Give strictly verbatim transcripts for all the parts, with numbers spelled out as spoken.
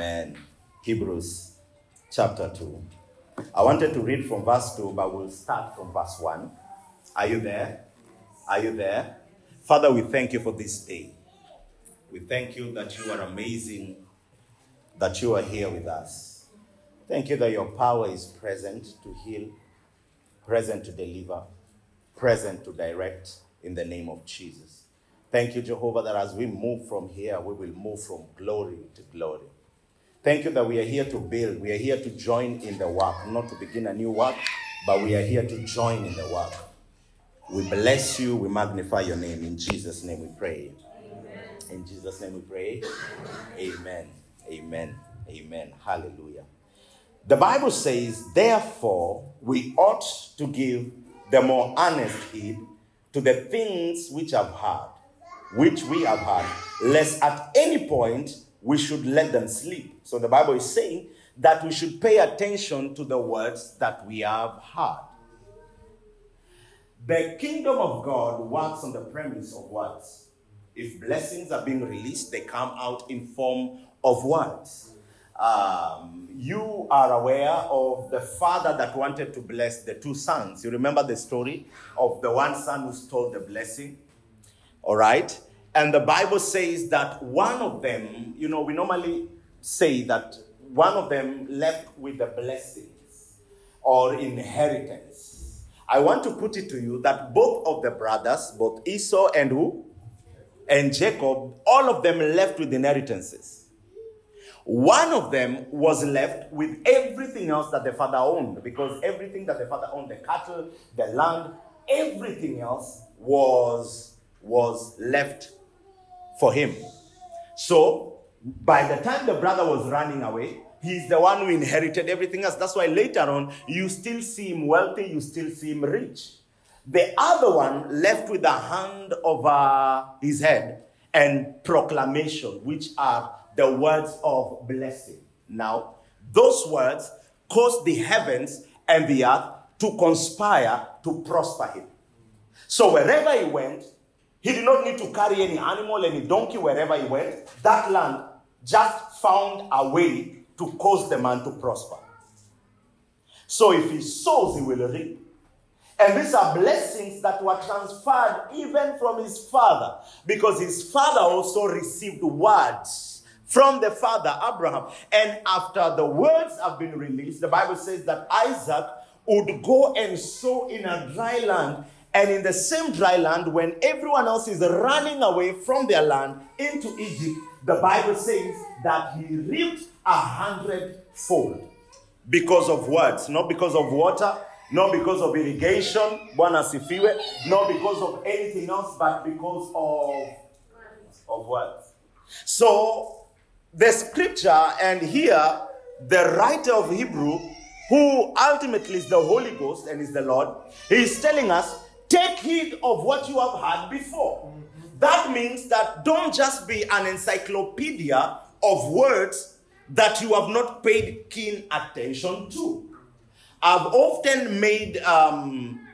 Amen. Hebrews chapter two. I wanted to read from verse two, but we'll start from verse one. Are you there? Are you there? Father, we thank you for this day. We thank you that you are amazing, that you are here with us. Thank you that your power is present to heal, present to deliver, present to direct in the name of Jesus. Thank you, Jehovah, that as we move from here, we will move from glory to glory. Thank you that we are here to build. We are here to join in the work, not to begin a new work, but we are here to join in the work. We bless you. We magnify your name. In Jesus' name we pray. Amen. In Jesus' name we pray. Amen. Amen. Amen. Hallelujah. The Bible says, therefore, we ought to give the more earnest heed to the things which have heard, which we have heard, lest at any point we should let them sleep. So the Bible is saying that we should pay attention to the words that we have heard. The kingdom of God works on the premise of words. If blessings are being released, they come out in form of words. Um, you are aware of the father that wanted to bless the two sons. You remember the story of the one son who stole the blessing? All right? And the Bible says that one of them, you know, we normally say that one of them left with the blessings or inheritance. I want to put it to you that both of the brothers, both Esau and who? And Jacob, all of them left with inheritances. One of them was left with everything else that the father owned, because everything that the father owned, the cattle, the land, everything else was, was left for him. So by the time the brother was running away, he's the one who inherited everything else. That's why later on, you still see him wealthy, you still see him rich. The other one left with a hand over his head and proclamation, which are the words of blessing. Now, those words caused the heavens and the earth to conspire to prosper him. So wherever he went, he did not need to carry any animal, any donkey, wherever he went. That land just found a way to cause the man to prosper. So if he sows, he will reap. And these are blessings that were transferred even from his father, because his father also received words from the father, Abraham. And after the words have been released, the Bible says that Isaac would go and sow in a dry land. And in the same dry land, when everyone else is running away from their land into Egypt, the Bible says that he reaped a hundredfold because of words, not because of water, not because of irrigation, Bwana Sifiwe, not because of anything else, but because of, of words. So the scripture, and here the writer of Hebrew, who ultimately is the Holy Ghost and is the Lord, he is telling us, take heed of what you have heard before. Mm-hmm. That means that don't just be an encyclopedia of words that you have not paid keen attention to. I've often made um,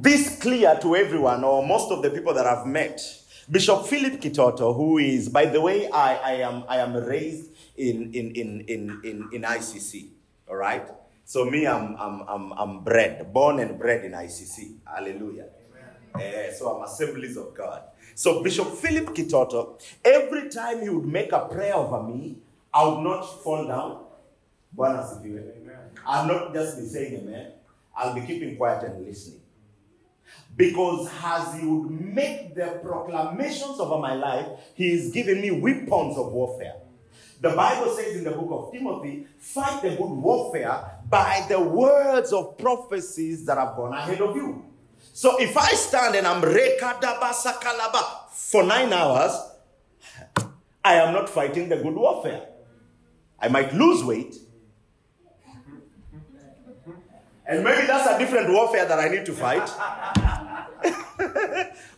this clear to everyone, or most of the people that I've met. Bishop Philip Kitoto, who is, by the way, I, I am I am raised in in in in in, in I C C. All right. So me, I'm, I'm, I'm, I'm bred, born and bred in I C C. Hallelujah. Uh, so I'm Assemblies of God. So Bishop Philip Kitoto, every time he would make a prayer over me, I would not fall down. I'll not just be saying amen. I'll be keeping quiet and listening. Because as he would make the proclamations over my life, he is giving me weapons of warfare. The Bible says in the book of Timothy, fight the good warfare by the words of prophecies that have gone ahead of you. So if I stand and I'm rekadabasakalaba for nine hours, I am not fighting the good warfare. I might lose weight. And maybe that's a different warfare that I need to fight.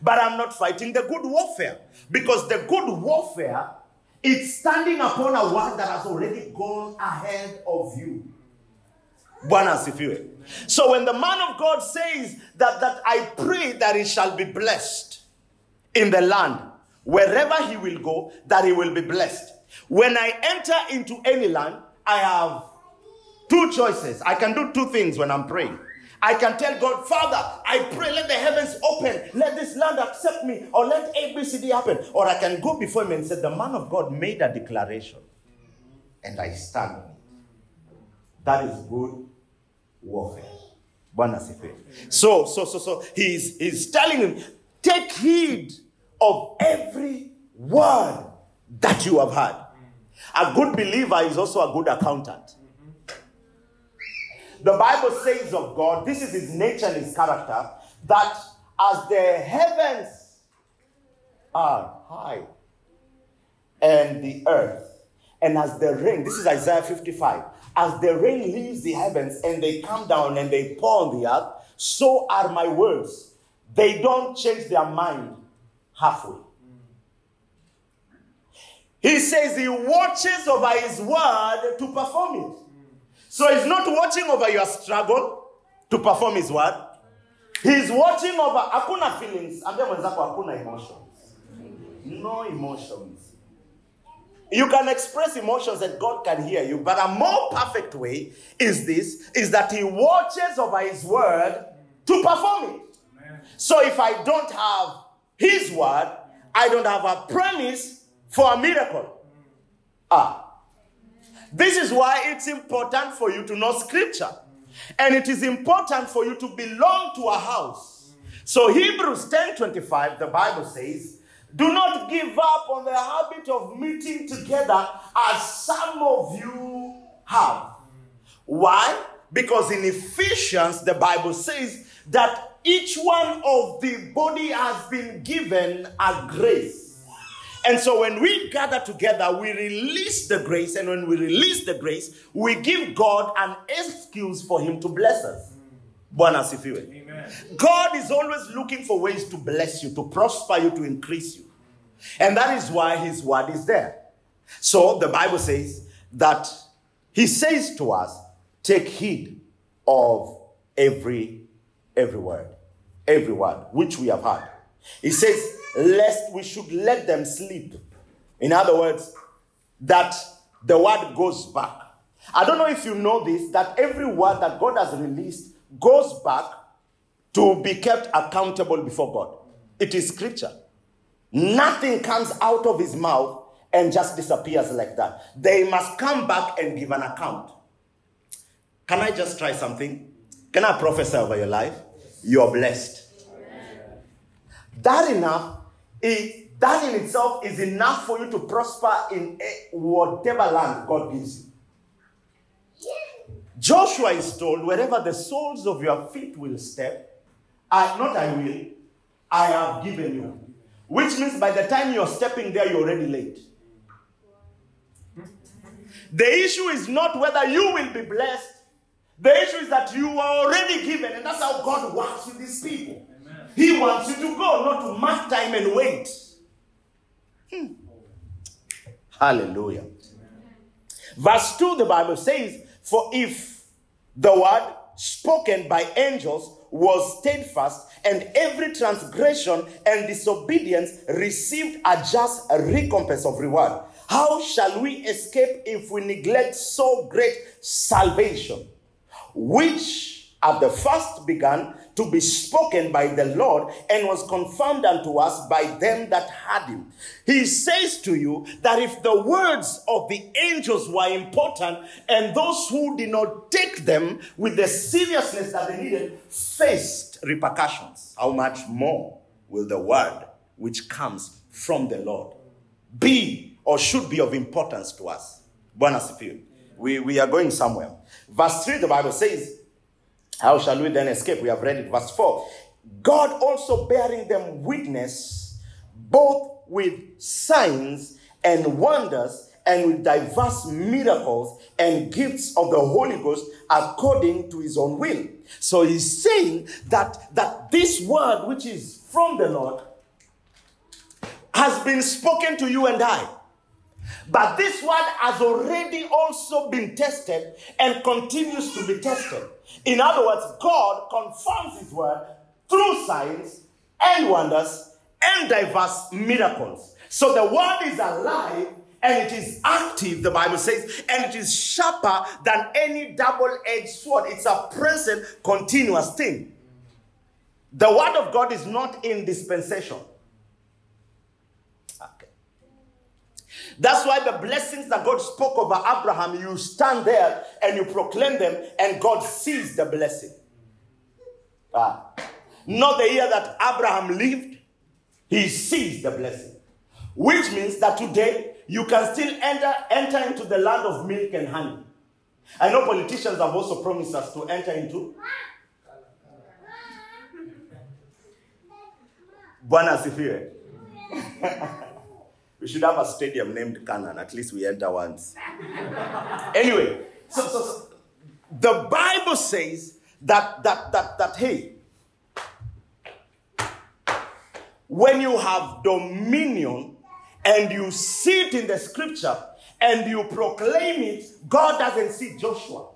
But I'm not fighting the good warfare. Because the good warfare, it's standing upon a word that has already gone ahead of you. Bwana asifiwe. So when the man of God says that, that I pray that it shall be blessed in the land, wherever he will go, that he will be blessed. When I enter into any land, I have two choices. I can do two things when I'm praying. I can tell God, Father, I pray, let the heavens open. Let this land accept me. Or let A B C D happen. Or I can go before him and say, the man of God made a declaration. And I stand on it. That is good warfare. So, so, so, so, he's, he's telling him, take heed of every word that you have heard. A good believer is also a good accountant. The Bible says of God, this is his nature and his character, that as the heavens are high and the earth, and as the rain, this is Isaiah fifty-five, as the rain leaves the heavens and they come down and they pour on the earth, so are my words. They don't change their mind halfway. He says he watches over his word to perform it. So he's not watching over your struggle to perform his word. He's watching over hakuna feelings. Ambia mwenzako hakuna emotions. No emotions. You can express emotions and God can hear you. But a more perfect way is this, is that he watches over his word to perform it. Amen. So if I don't have his word, I don't have a premise for a miracle. Ah. This is why it's important for you to know scripture. And it is important for you to belong to a house. So Hebrews ten twenty-five, the Bible says, do not give up on the habit of meeting together as some of you have. Why? Because in Ephesians, the Bible says that each one of the body has been given a grace. And so when we gather together, we release the grace. And when we release the grace, we give God an excuse for him to bless us. Bwana asifiwe. Amen. God is always looking for ways to bless you, to prosper you, to increase you. And that is why his word is there. So the Bible says that he says to us, take heed of every, every word, every word which we have heard. He says, lest we should let them sleep. In other words, that the word goes back. I don't know if you know this, that every word that God has released goes back to be kept accountable before God. It is scripture. Nothing comes out of his mouth and just disappears like that. They must come back and give an account. Can I just try something? Can I prophesy over your life? You are blessed. That enough, it, that in itself is enough for you to prosper in whatever land God gives you. Joshua is told, wherever the soles of your feet will step, I, not I will, I have given you. Which means by the time you're stepping there, you're already late. The issue is not whether you will be blessed. The issue is that you are already given, and that's how God works with his people. He wants you to go, not to mark time and wait. Hmm. Hallelujah. Verse two, the Bible says, for if the word spoken by angels was steadfast, and every transgression and disobedience received a just recompense of reward, how shall we escape if we neglect so great salvation, which at the first began to be spoken by the Lord, and was confirmed unto us by them that heard him. He says to you that if the words of the angels were important, and those who did not take them with the seriousness that they needed faced repercussions, how much more will the word which comes from the Lord be or should be of importance to us? Bwana asifiwe. We, we are going somewhere. Verse three, the Bible says, how shall we then escape? We have read it. Verse four. God also bearing them witness, both with signs and wonders, and with diverse miracles and gifts of the Holy Ghost according to his own will. So he's saying that, that this word which is from the Lord has been spoken to you and I. But this word has already also been tested and continues to be tested. In other words, God confirms his word through signs and wonders and diverse miracles. So the word is alive and it is active, the Bible says, and it is sharper than any double-edged sword. It's a present, continuous thing. The word of God is not in dispensation. Okay. That's why the blessings that God spoke over Abraham, you stand there and you proclaim them, and God sees the blessing. Ah. Not the year that Abraham lived, he sees the blessing. Which means that today, you can still enter, enter into the land of milk and honey. I know politicians have also promised us to enter into. Bwana asifiwe. We should have a stadium named Canaan. At least we enter once. Anyway, so, so, so the Bible says that, that, that, that, hey, when you have dominion, and you see it in the scripture, and you proclaim it, God doesn't see Joshua.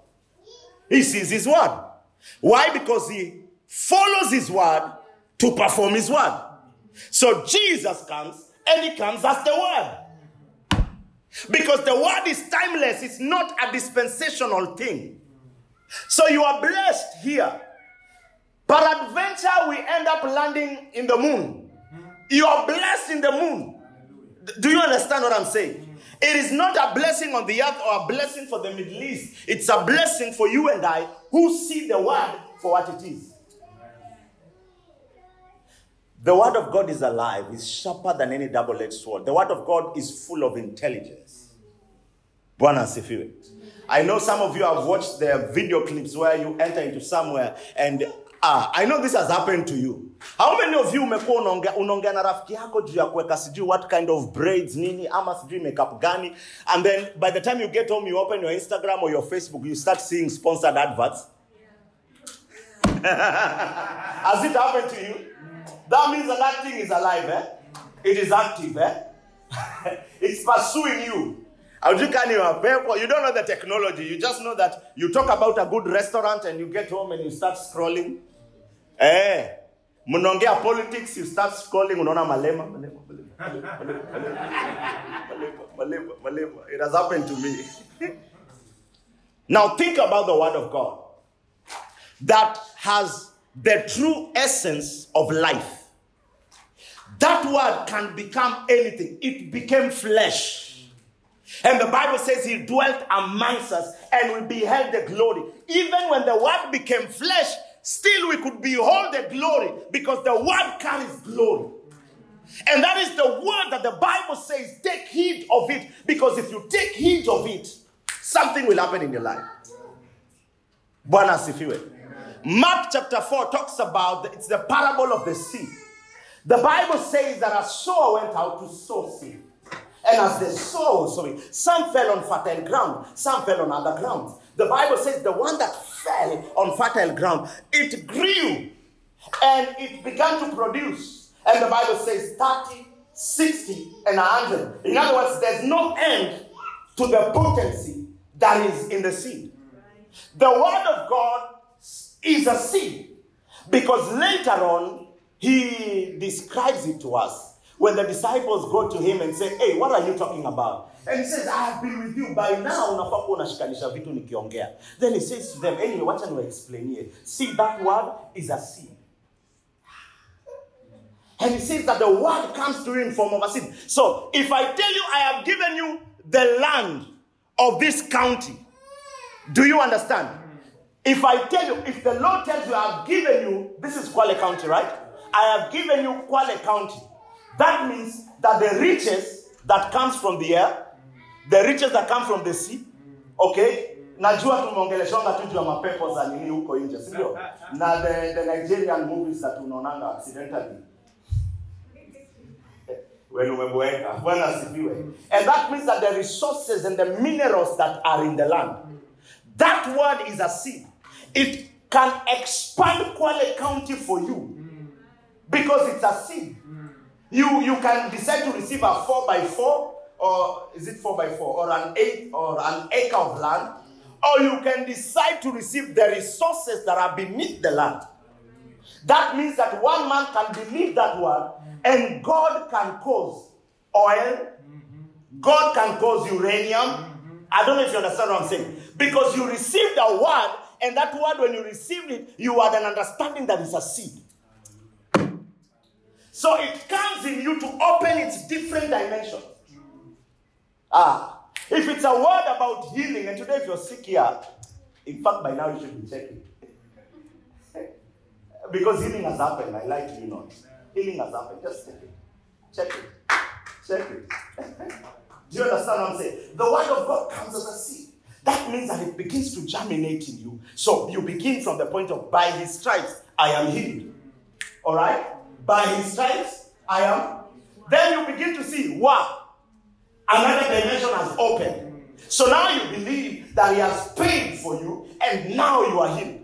He sees his word. Why? Because he follows his word to perform his word. So Jesus comes, and he comes as the word. Because the word is timeless. It's not a dispensational thing. So you are blessed here. Peradventure, we end up landing in the moon. You are blessed in the moon. Do you understand what I'm saying? It is not a blessing on the earth or a blessing for the Middle East. It's a blessing for you and I who see the word for what it is. The word of God is alive. It's sharper than any double-edged sword. The word of God is full of intelligence. Bwana asifiwe. I know some of you have watched the video clips where you enter into somewhere and... Ah, I know this has happened to you. How many of you umekuwa unaongea na rafiki yako juu ya kuweka sijui what kind of braids nini ama sijui makeup gani, and then by the time you get home you open your Instagram or your Facebook, you start seeing sponsored adverts. Yeah. Has it happened to you? That means that thing is alive, eh? It is active, eh? It's pursuing you. You don't know the technology. You just know that you talk about a good restaurant and you get home and you start scrolling. Eh, mnaongea politics, you start scrolling. Unaona malema, malema, malema, malema. It has happened to me. Now think about the word of God that has the true essence of life. That word can become anything. It became flesh. And the Bible says he dwelt amongst us and we beheld the glory. Even when the word became flesh, still we could behold the glory because the word carries glory. And that is the word that the Bible says, take heed of it, because if you take heed of it, something will happen in your life. Bwana asifiwe. Mark chapter four talks about, the, it's the parable of the seed. The Bible says that a sower went out to sow seed. And as they sow, sorry, some fell on fertile ground, some fell on other grounds. The Bible says the one that fell on fertile ground, it grew and it began to produce. And the Bible says thirty, sixty, and one hundred. In other words, there's no end to the potency that is in the seed. The word of God is a seed, because later on, he describes it to us. When the disciples go to him and say, hey, what are you talking about? And he says, I have been with you by now. Then he says to them, anyway, what can we explain here? See, that word is a seed. And he says that the word comes to you in form of a seed. So if I tell you I have given you the land of this county, do you understand? If I tell you, if the Lord tells you I have given you, this is Kwale County, right? I have given you Kwale County. That means that the riches that comes from the air, the riches that come from the sea, okay? Najua tumeongeleshanga tu juu mapepo za nini huko nje, sio? Na the the Nigerian movies that tunaonanga accidentally. Well, umeboeka. Bwana asifiwe. And that means that the resources and the minerals that are in the land. That word is a seed. It can expand Kwale County for you because it's a seed. You, you can decide to receive a four by four, or is it four by four, or an eight, or an acre of land, or you can decide to receive the resources that are beneath the land. That means that one man can believe that word, and God can cause oil. Mm-hmm. God can cause uranium. Mm-hmm. I don't know if you understand what I'm saying. Because you received a word, and that word, when you received it, you had an understanding that it's a seed. So it comes in you to open its different dimensions. Ah, if it's a word about healing, and today if you're sick here, in fact, by now you should be checking. Because healing has happened, I lie to you not. Healing has happened, just check it. Check it. Check it. Do you understand what I'm saying? The word of God comes as a seed. That means that it begins to germinate in you. So you begin from the point of, by his stripes, I am healed. All right? By his stripes, I am. Then you begin to see, wow, another dimension has opened. So now you believe that he has paid for you, and now you are healed.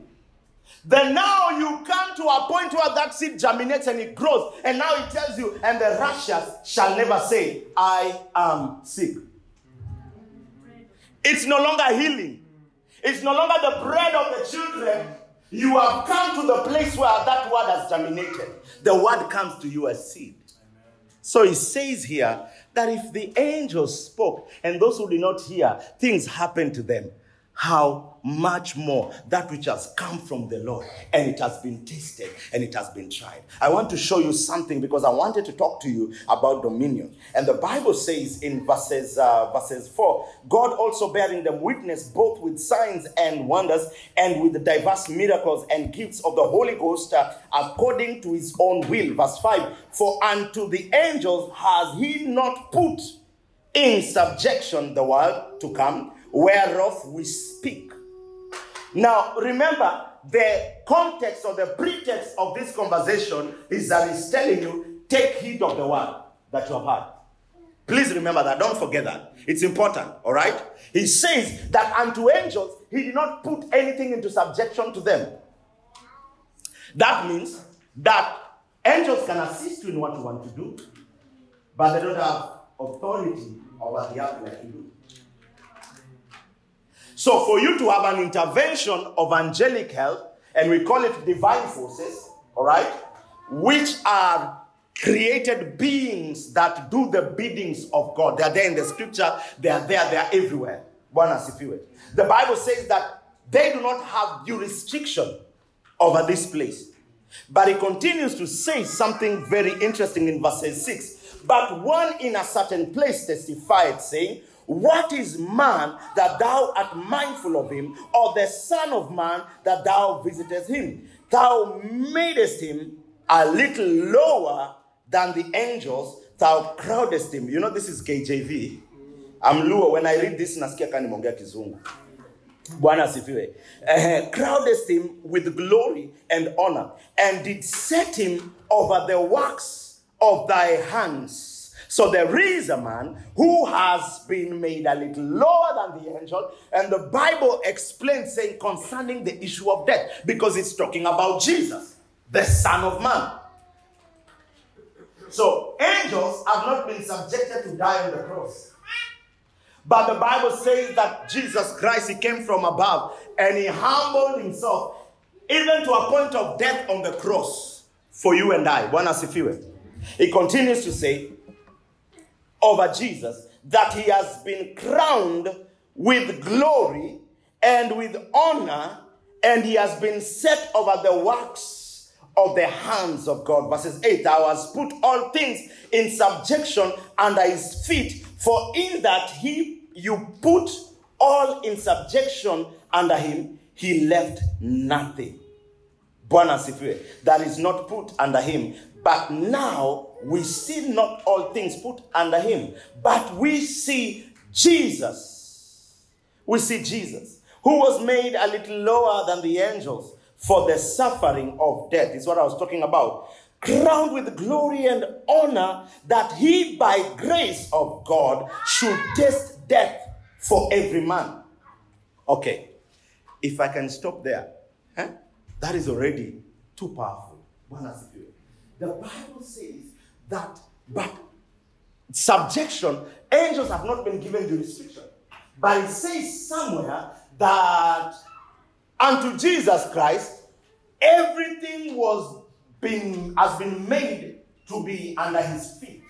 Then now you come to a point where that seed germinates and it grows. And now it tells you, and the righteous shall never say, I am sick. It's no longer healing. It's no longer the bread of the children. You have come to the place where that word has germinated. The word comes to you as seed. Amen. So it says here that if the angels spoke and those who did not hear, things happened to them, how much more that which has come from the Lord, and it has been tasted and it has been tried. I want to show you something because I wanted to talk to you about dominion. And the Bible says in verses, uh, verses four, God also bearing them witness both with signs and wonders and with the diverse miracles and gifts of the Holy Ghost uh, according to his own will. Verse five, for unto the angels has he not put in subjection the world to come, whereof we speak. Now, remember, the context or the pretext of this conversation is that he's telling you, take heed of the word that you have heard. Please remember that. Don't forget that. It's important, all right? He says that unto angels, he did not put anything into subjection to them. That means that angels can assist you in what you want to do, but they don't have authority over the act that you do. So for you to have an intervention of angelic help, and we call it divine forces, all right, which are created beings that do the biddings of God. They are there in the scripture. They are there. They are everywhere. The Bible says that they do not have jurisdiction over this place. But it continues to say something very interesting in verses six. But one in a certain place testified, saying, what is man that thou art mindful of him, or the son of man that thou visitest him? Thou madest him a little lower than the angels, thou crowdest him. You know, this is K J V. I'm Luo. When I read this, nasikia kani mongea kizungu. Bwana asifiwe. Uh, crowdest him with glory and honor, and did set him over the works of thy hands. So there is a man who has been made a little lower than the angel. And the Bible explains, saying, concerning the issue of death, because it's talking about Jesus, the Son of Man. So angels have not been subjected to die on the cross. But the Bible says that Jesus Christ, he came from above and he humbled himself even to a point of death on the cross for you and I. Bwana asifiwe. He continues to say, over Jesus, that he has been crowned with glory and with honor, and he has been set over the works of the hands of God. Verses eight, thou hast put all things in subjection under his feet, for in that he you put all in subjection under him, he left nothing. Bwana sifiwe, that is not put under him. But now we see not all things put under him, but we see Jesus. We see Jesus, who was made a little lower than the angels for the suffering of death. Is what I was talking about. Crowned with glory and honor, that he by grace of God should taste death for every man. Okay, if I can stop there, huh? That is already too powerful. The Bible says that, but subjection, angels have not been given jurisdiction. But it says somewhere that unto Jesus Christ, everything was being, has been made to be under his feet.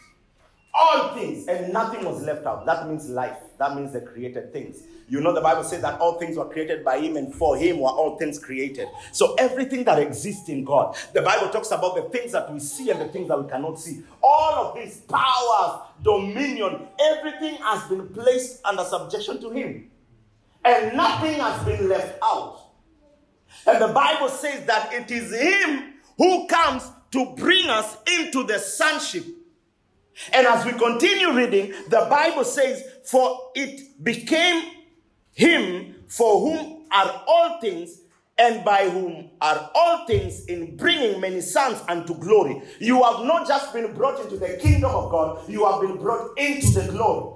all things, and nothing was left out. That means life. That means the created things. You know, the Bible says that all things were created by him, and for him were all things created. So everything that exists in God, the Bible talks about the things that we see and the things that we cannot see. All of his powers, dominion, everything has been placed under subjection to him. And nothing has been left out. And the Bible says that it is him who comes to bring us into the sonship. And as we continue reading, the Bible says, for it became him for whom are all things, and by whom are all things, in bringing many sons unto glory. You have not just been brought into the kingdom of God, you have been brought into the glory.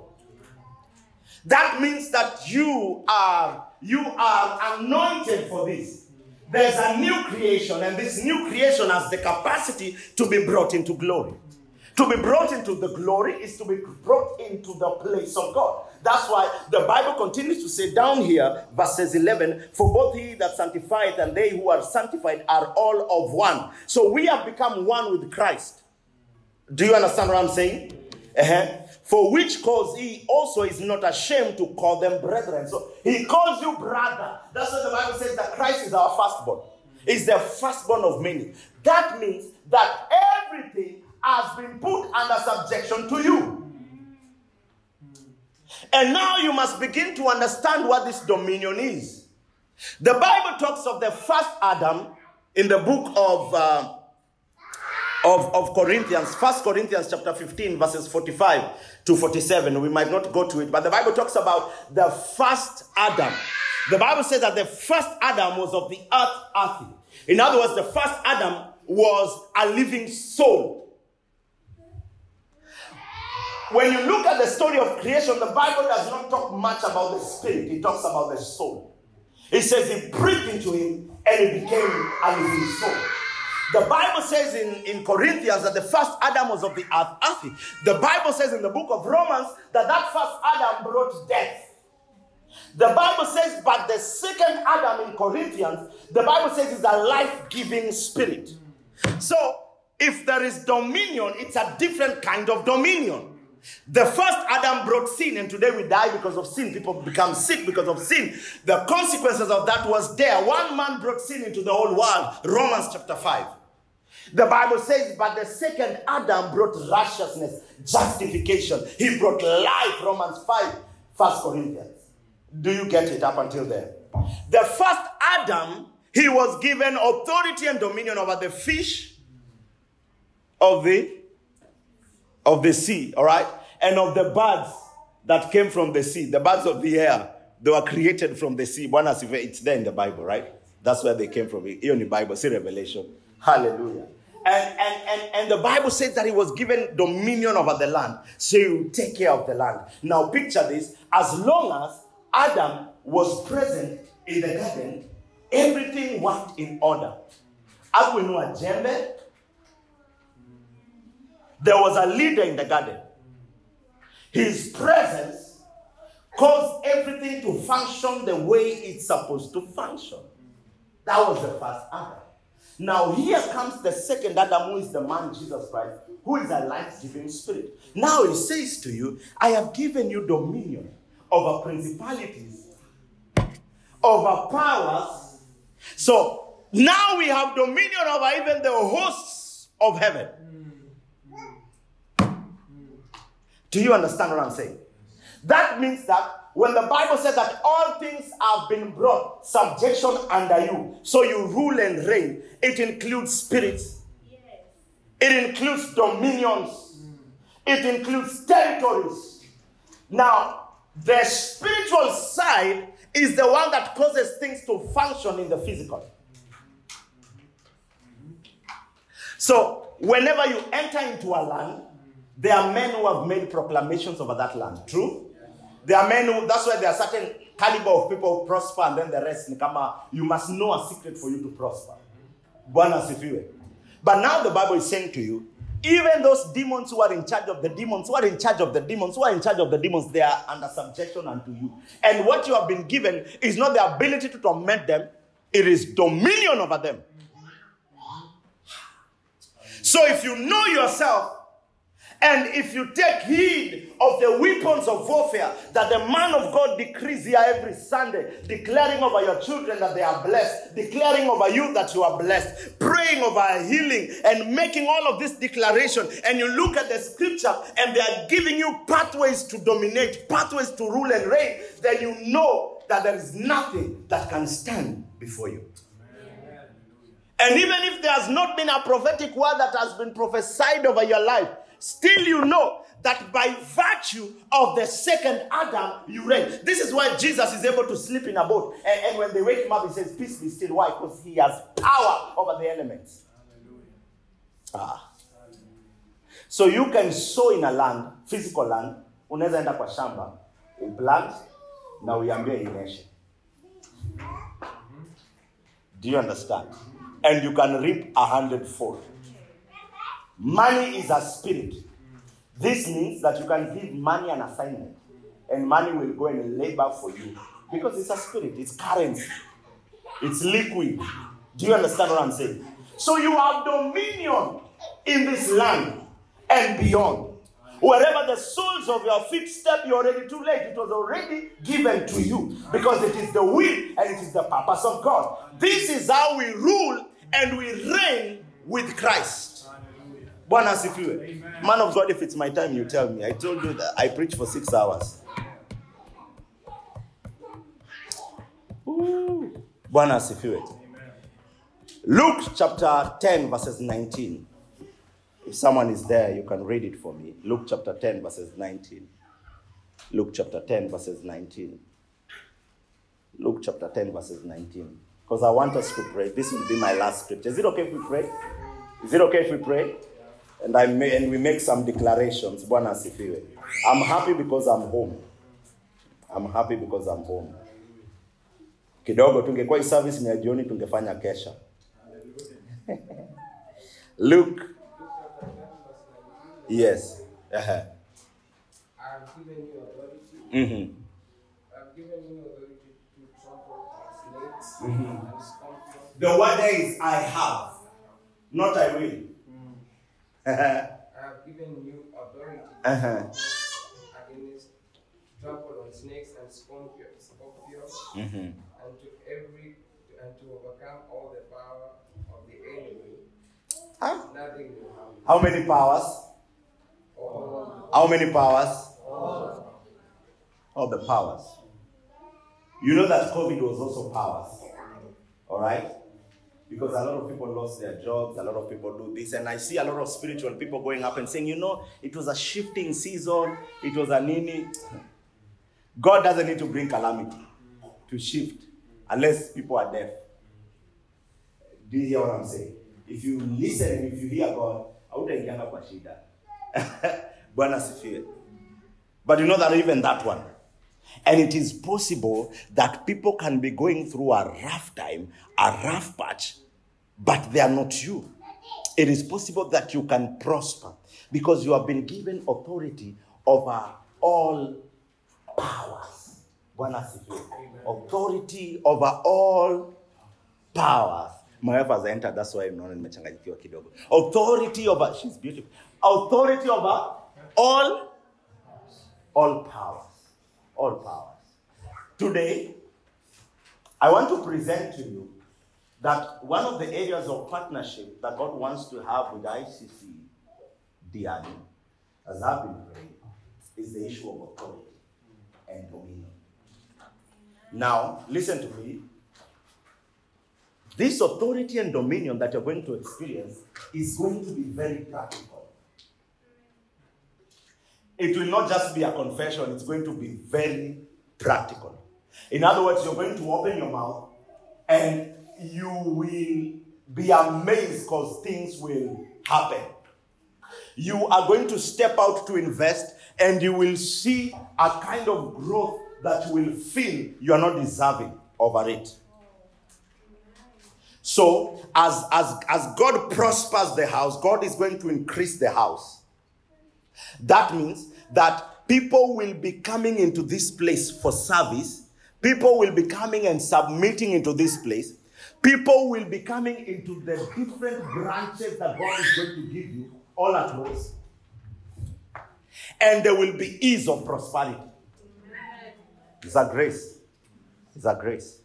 That means that you are, you are anointed for this. There's a new creation, and this new creation has the capacity to be brought into glory. To be brought into the glory is to be brought into the place of God. That's why the Bible continues to say down here, verses eleven, for both he that sanctifieth and they who are sanctified are all of one. So we have become one with Christ. Do you understand what I'm saying? Uh-huh. For which cause he also is not ashamed to call them brethren. So he calls you brother. That's what the Bible says, that Christ is our firstborn. He's the firstborn of many. That means that everything has been put under subjection to you. And now you must begin to understand what this dominion is. The Bible talks of the first Adam in the book of, uh, of, of Corinthians, First Corinthians chapter fifteen, verses forty-five to forty-seven. We might not go to it, but the Bible talks about the first Adam. The Bible says that the first Adam was of the earth, earthy. In other words, the first Adam was a living soul. When you look at the story of creation, the Bible does not talk much about the spirit. It talks about the soul. It says he breathed into him and he became a living soul. The Bible says in, in Corinthians that the first Adam was of the earth, earthy. The Bible says in the book of Romans that that first Adam brought death. The Bible says, but the second Adam in Corinthians, the Bible says is a life-giving spirit. So if there is dominion, it's a different kind of dominion. The first Adam brought sin, and today we die because of sin. People become sick because of sin. The consequences of that was there. One man brought sin into the whole world. Romans chapter five. The Bible says, but the second Adam brought righteousness, justification. He brought life. Romans five, First Corinthians. Do you get it up until there? The first Adam, he was given authority and dominion over the fish of the Of the sea, all right? And of the birds that came from the sea, the birds of the air, they were created from the sea. It's there in the Bible, right? That's where they came from. Here in the Bible, see Revelation. Hallelujah. And, and, and, and the Bible says that he was given dominion over the land. So he will take care of the land. Now picture this. As long as Adam was present in the garden, everything worked in order. As we know, a djembe. There was a leader in the garden. His presence caused everything to function the way it's supposed to function. That was the first Adam. Now here comes the second Adam, who is the man Jesus Christ, who is a life-giving spirit. Now he says to you, I have given you dominion over principalities, over powers. So now we have dominion over even the hosts of heaven. Do you understand what I'm saying? That means that when the Bible says that all things have been brought subjection under you, so you rule and reign, it includes spirits. Yes. It includes dominions. Mm. It includes territories. Now, the spiritual side is the one that causes things to function in the physical. So, whenever you enter into a land, there are men who have made proclamations over that land. True? There are men who, that's why there are certain caliber of people who prosper and then the rest, Nikama, you must know a secret for you to prosper. But now the Bible is saying to you, even those demons who are in charge of the demons, who are in charge of the demons, who are in charge of the demons, they are under subjection unto you. And what you have been given is not the ability to torment them, it is dominion over them. So if you know yourself, And if you take heed of the weapons of warfare that the man of God decrees here every Sunday, declaring over your children that they are blessed, declaring over you that you are blessed, praying over healing, and making all of this declaration, and you look at the scripture and they are giving you pathways to dominate, pathways to rule and reign, then you know that there is nothing that can stand before you. Amen. And even if there has not been a prophetic word that has been prophesied over your life, still you know that by virtue of the second Adam, you reign. This is why Jesus is able to sleep in a boat. And, and when they wake him up, he says, peace be still. Why? Because he has power over the elements. Hallelujah. Ah. Hallelujah. So you can sow in a land, physical land. Unaweza enda kwa shamba, uplant, na uyambie inyeshe. Do you understand? And you can reap a hundredfold. Money is a spirit. This means that you can give money an assignment, and money will go and labor for you because it's a spirit, it's currency, it's liquid. Do you understand what I'm saying? So you have dominion in this land and beyond. Wherever the soles of your feet step, you're already too late. It was already given to you because it is the will and it is the purpose of God. This is how we rule and we reign with Christ. Bwana asifiwe. Man of God, if it's my time, you tell me. I told you that I preach for six hours. Ooh. Bwana asifiwe. Luke chapter ten, verses nineteen. If someone is there, you can read it for me. Luke chapter ten, verses nineteen. Luke chapter ten, verses nineteen. Luke chapter ten, verses nineteen. Because I want us to pray. This will be my last scripture. Is it okay if we pray? Is it okay if we pray? And I may, and we make some declarations. Bwana asifiwe. I'm happy because I'm home. I'm happy because I'm home. Kidogo tungekuwa hii service ni ya jioni tungefanya kesha. Luke. Yes. Uh-huh. I've given you authority. Mm-hmm. I've given you authority to trample on snakes. Mm-hmm. The word is I have, not I will. Uh-huh. I have given you authority uh-huh. against trample on snakes and scorpions, mm-hmm. and to every and to overcome all the power of the enemy. Huh? Nothing will harm you. How many powers? All. How many powers? All. All the powers. You know that COVID was also powers. All right. Because a lot of people lost their jobs, a lot of people do this. And I see a lot of spiritual people going up and saying, you know, it was a shifting season, it was a nini. God doesn't need to bring calamity to shift unless people are deaf. Do you hear what I'm saying? If you listen, if you hear God, I wouldn't get up with shida. But you know that even that one. And it is possible that people can be going through a rough time, a rough patch, but they are not you. It is possible that you can prosper because you have been given authority over all powers. Authority over all powers. My wife has entered, that's why I'm not in Mechangajikiwa Kidogo. Authority over, she's beautiful. Authority over all, all powers. All powers. Today, I want to present to you that one of the areas of partnership that God wants to have with I C C Diani, as I've been praying, is the issue of authority and dominion. Now, listen to me. This authority and dominion that you're going to experience is going to be very practical. It will not just be a confession, it's going to be very practical. In other words, you're going to open your mouth and you will be amazed because things will happen. You are going to step out to invest and you will see a kind of growth that you will feel you are not deserving over it. So, as, as, as God prospers the house, God is going to increase the house. That means that people will be coming into this place for service. People will be coming and submitting into this place. People will be coming into the different branches that God is going to give you all at once. and there will be ease of prosperity. It's a grace. It's a grace.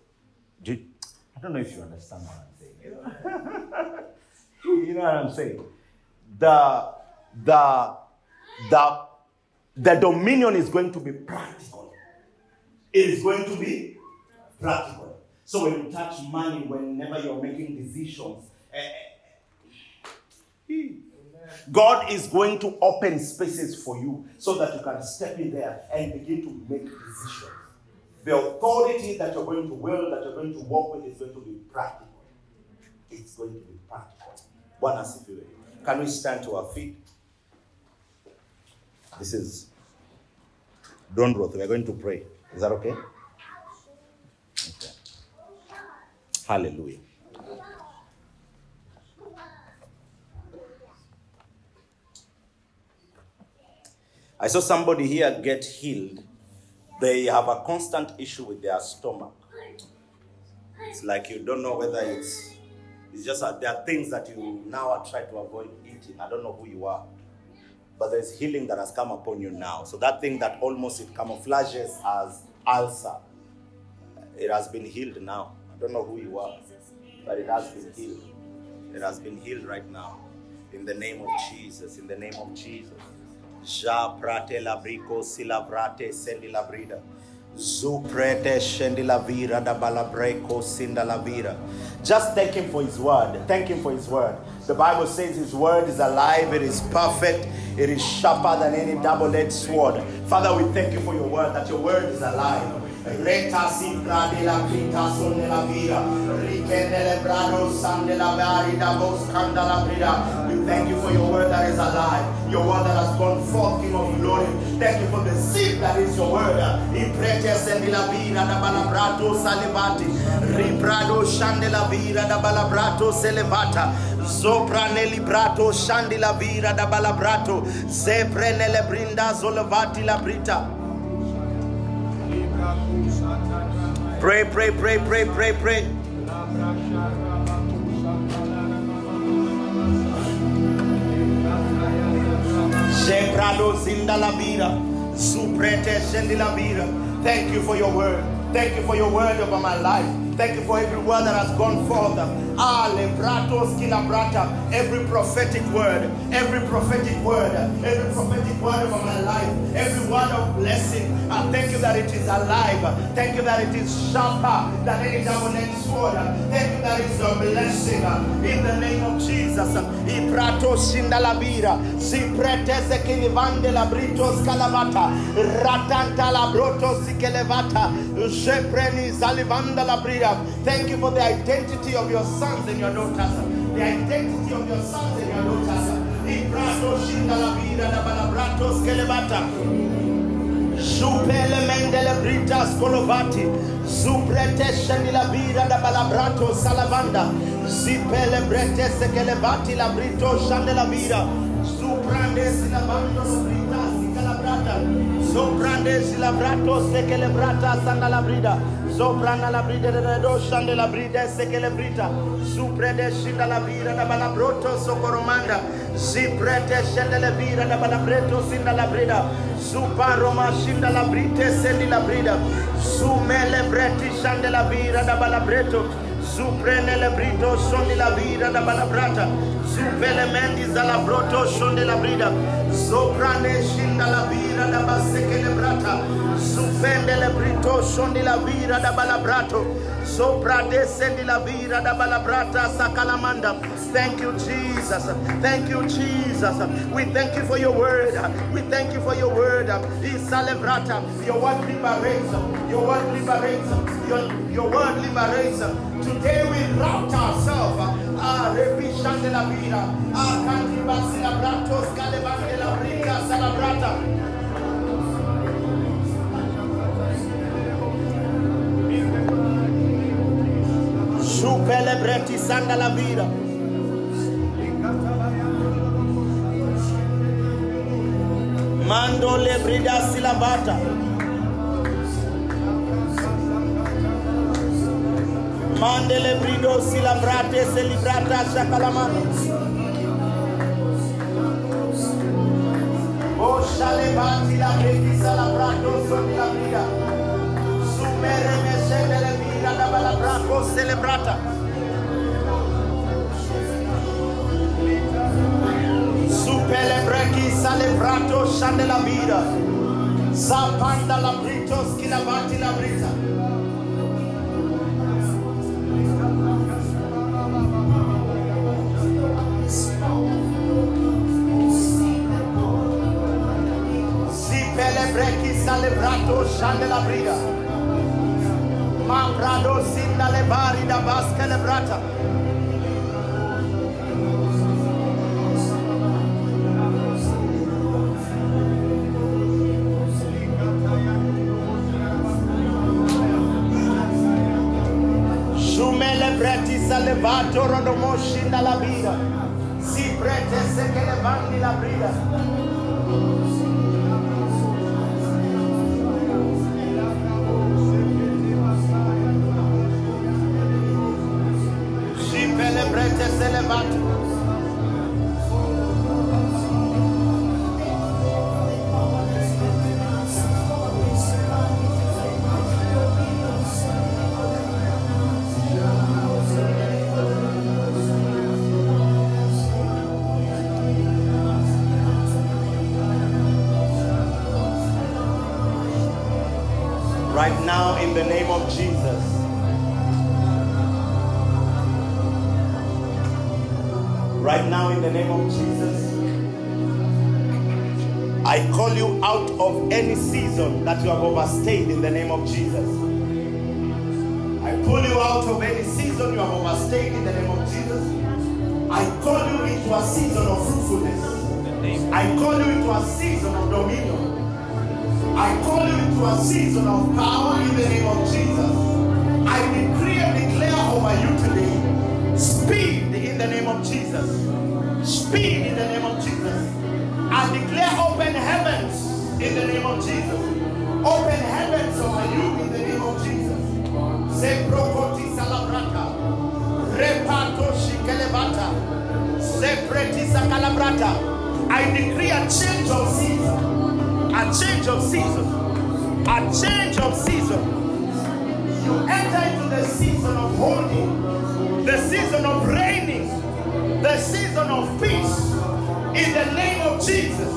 Do you, I don't know if you understand what I'm saying. You know what I'm saying? The, the, the, the dominion is going to be practical. It is going to be practical. So when you touch money, whenever you're making decisions, eh, God is going to open spaces for you so that you can step in there and begin to make decisions. The authority that you're going to wield, that you're going to walk with, is going to be practical. It's going to be practical. Can we stand to our feet? This is Don Roth. We're going to pray. Is that okay? Okay. Hallelujah. I saw somebody here get healed. They have a constant issue with their stomach. It's like you don't know whether it's... It's just that there are things that you now are trying to avoid eating. I don't know who you are. But there's healing that has come upon you now. So that thing that almost it camouflages as ulcer, it has been healed now. I don't know who you are, but it has been healed. It has been healed right now. In the name of Jesus, in the name of Jesus. Ja prate labrico silabrate sendilabrida. Zuprete shendilavira da balabreko sindalavira. Just thank him for his word. Thank him for his word. The Bible says his word is alive, it is perfect, it is sharper than any double-edged sword. Father, we thank you for your word, that your word is alive. Reta sipra de la pita son de la vida. Rique de lebrado san de la varida vos canda la brida. We thank you for your word that is alive. Your word that has gone forth, King of glory. Thank you for the seed that is your word. Imprete sende la vida da balabrato salevati. Ribrado shande la vida da balabrato selevata. Zoprane librato shandi la vira da balabrato. Zeprene le brinda zolevati la brita. Pray, pray, pray, pray, pray, pray. Zepralo zinda la vira. Suprete shendi la vira. Thank you for your word. Thank you for your word over my life. Thank you for every word that has gone forth. Every prophetic word, every prophetic word, every prophetic word over my life, every word of blessing. I thank you that it is alive. Thank you that it is sharper than any double-edged sword. Thank you that it is a blessing. In the name of Jesus. Ibrato shindalabira, sipretese kilivande labritos kalavata, ratanta labroto sikelevata, shepreni salivanda labrita. Thank you for the identity of your sons and your daughters. The identity of your sons and your daughters. Ibrato shinda la vida da balabrato skelebata. Zupele mendele brita skolovati. Zuprete shendi la vida da balabrato salavanda. Zipele brete sekelebati la brito shande la vida. Zuprande silabando brita sikalabrata. Zuprande silabrato sekelebrata sanda la vida. Soprana la brida de doshande la brida sekelebrita. Suprede shinda la vira da balabroto socoromanda. Ziprete shende la vira da balabreto sinda la brida. Suparoma shinda la brite sendi la brida. Sumele breti shande la vira da balabreto. Suprene le brito shonde la vira da balabrata. Supele mendi zalabroto shonde la brida. Soprane shinda la vira da basekelebrata. Supende le brito shonde la vira da balabrato. Soprade sendi la vira da balabrata sakalamanda. Thank you, Jesus. Thank you, Jesus. We thank you for your word. We thank you for your word. Isalebrata. Your word liberates. Your word liberates. Your, your word liberates. Today we rout ourselves. Ah, repishande de la vida. Ah, canti basilabratos calevande la briga salabrata. Supele breti sanda la vida. Mando le brida silabata. Mande le brido silabrate se librata shakalamano. Celebrato shande la vida, zapanda la britos kilabati la brita. Si pelebreki celebrato shande la brida, ma prado sin da levari da basca lebrata. Levato rodomoshi dalla vita, si pretese che levanti la brida. Si per le pretese levato. Right now, in the name of Jesus, right now, in the name of Jesus, I call you out of any season that you have overstayed in the name of Jesus. I pull you out of any season you have overstayed in the name of Jesus. I call you into a season of fruitfulness. I call you into a season of dominion. I call you into a season of power in the name of Jesus. I decree and declare over you today, speed in the name of Jesus. Speed in the name of Jesus. I declare open heavens in the name of Jesus. Open heavens over you in the name of Jesus. Se procoti salabrata, repato shikelevata, se preti sakalabrata. I decree a change of season. A change of season. A change of season. You enter into the season of holding, the season of reigning, the season of peace. In the name of Jesus.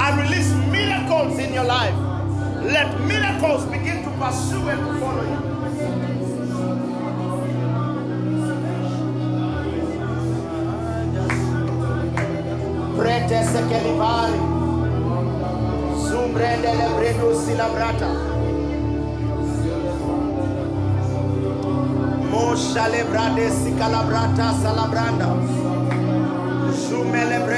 I release miracles in your life. Let miracles begin to pursue and to follow you. Pretese che livari, sumbrende le bredu silabrata, mosha le brade si calabrata salabranda, sumele.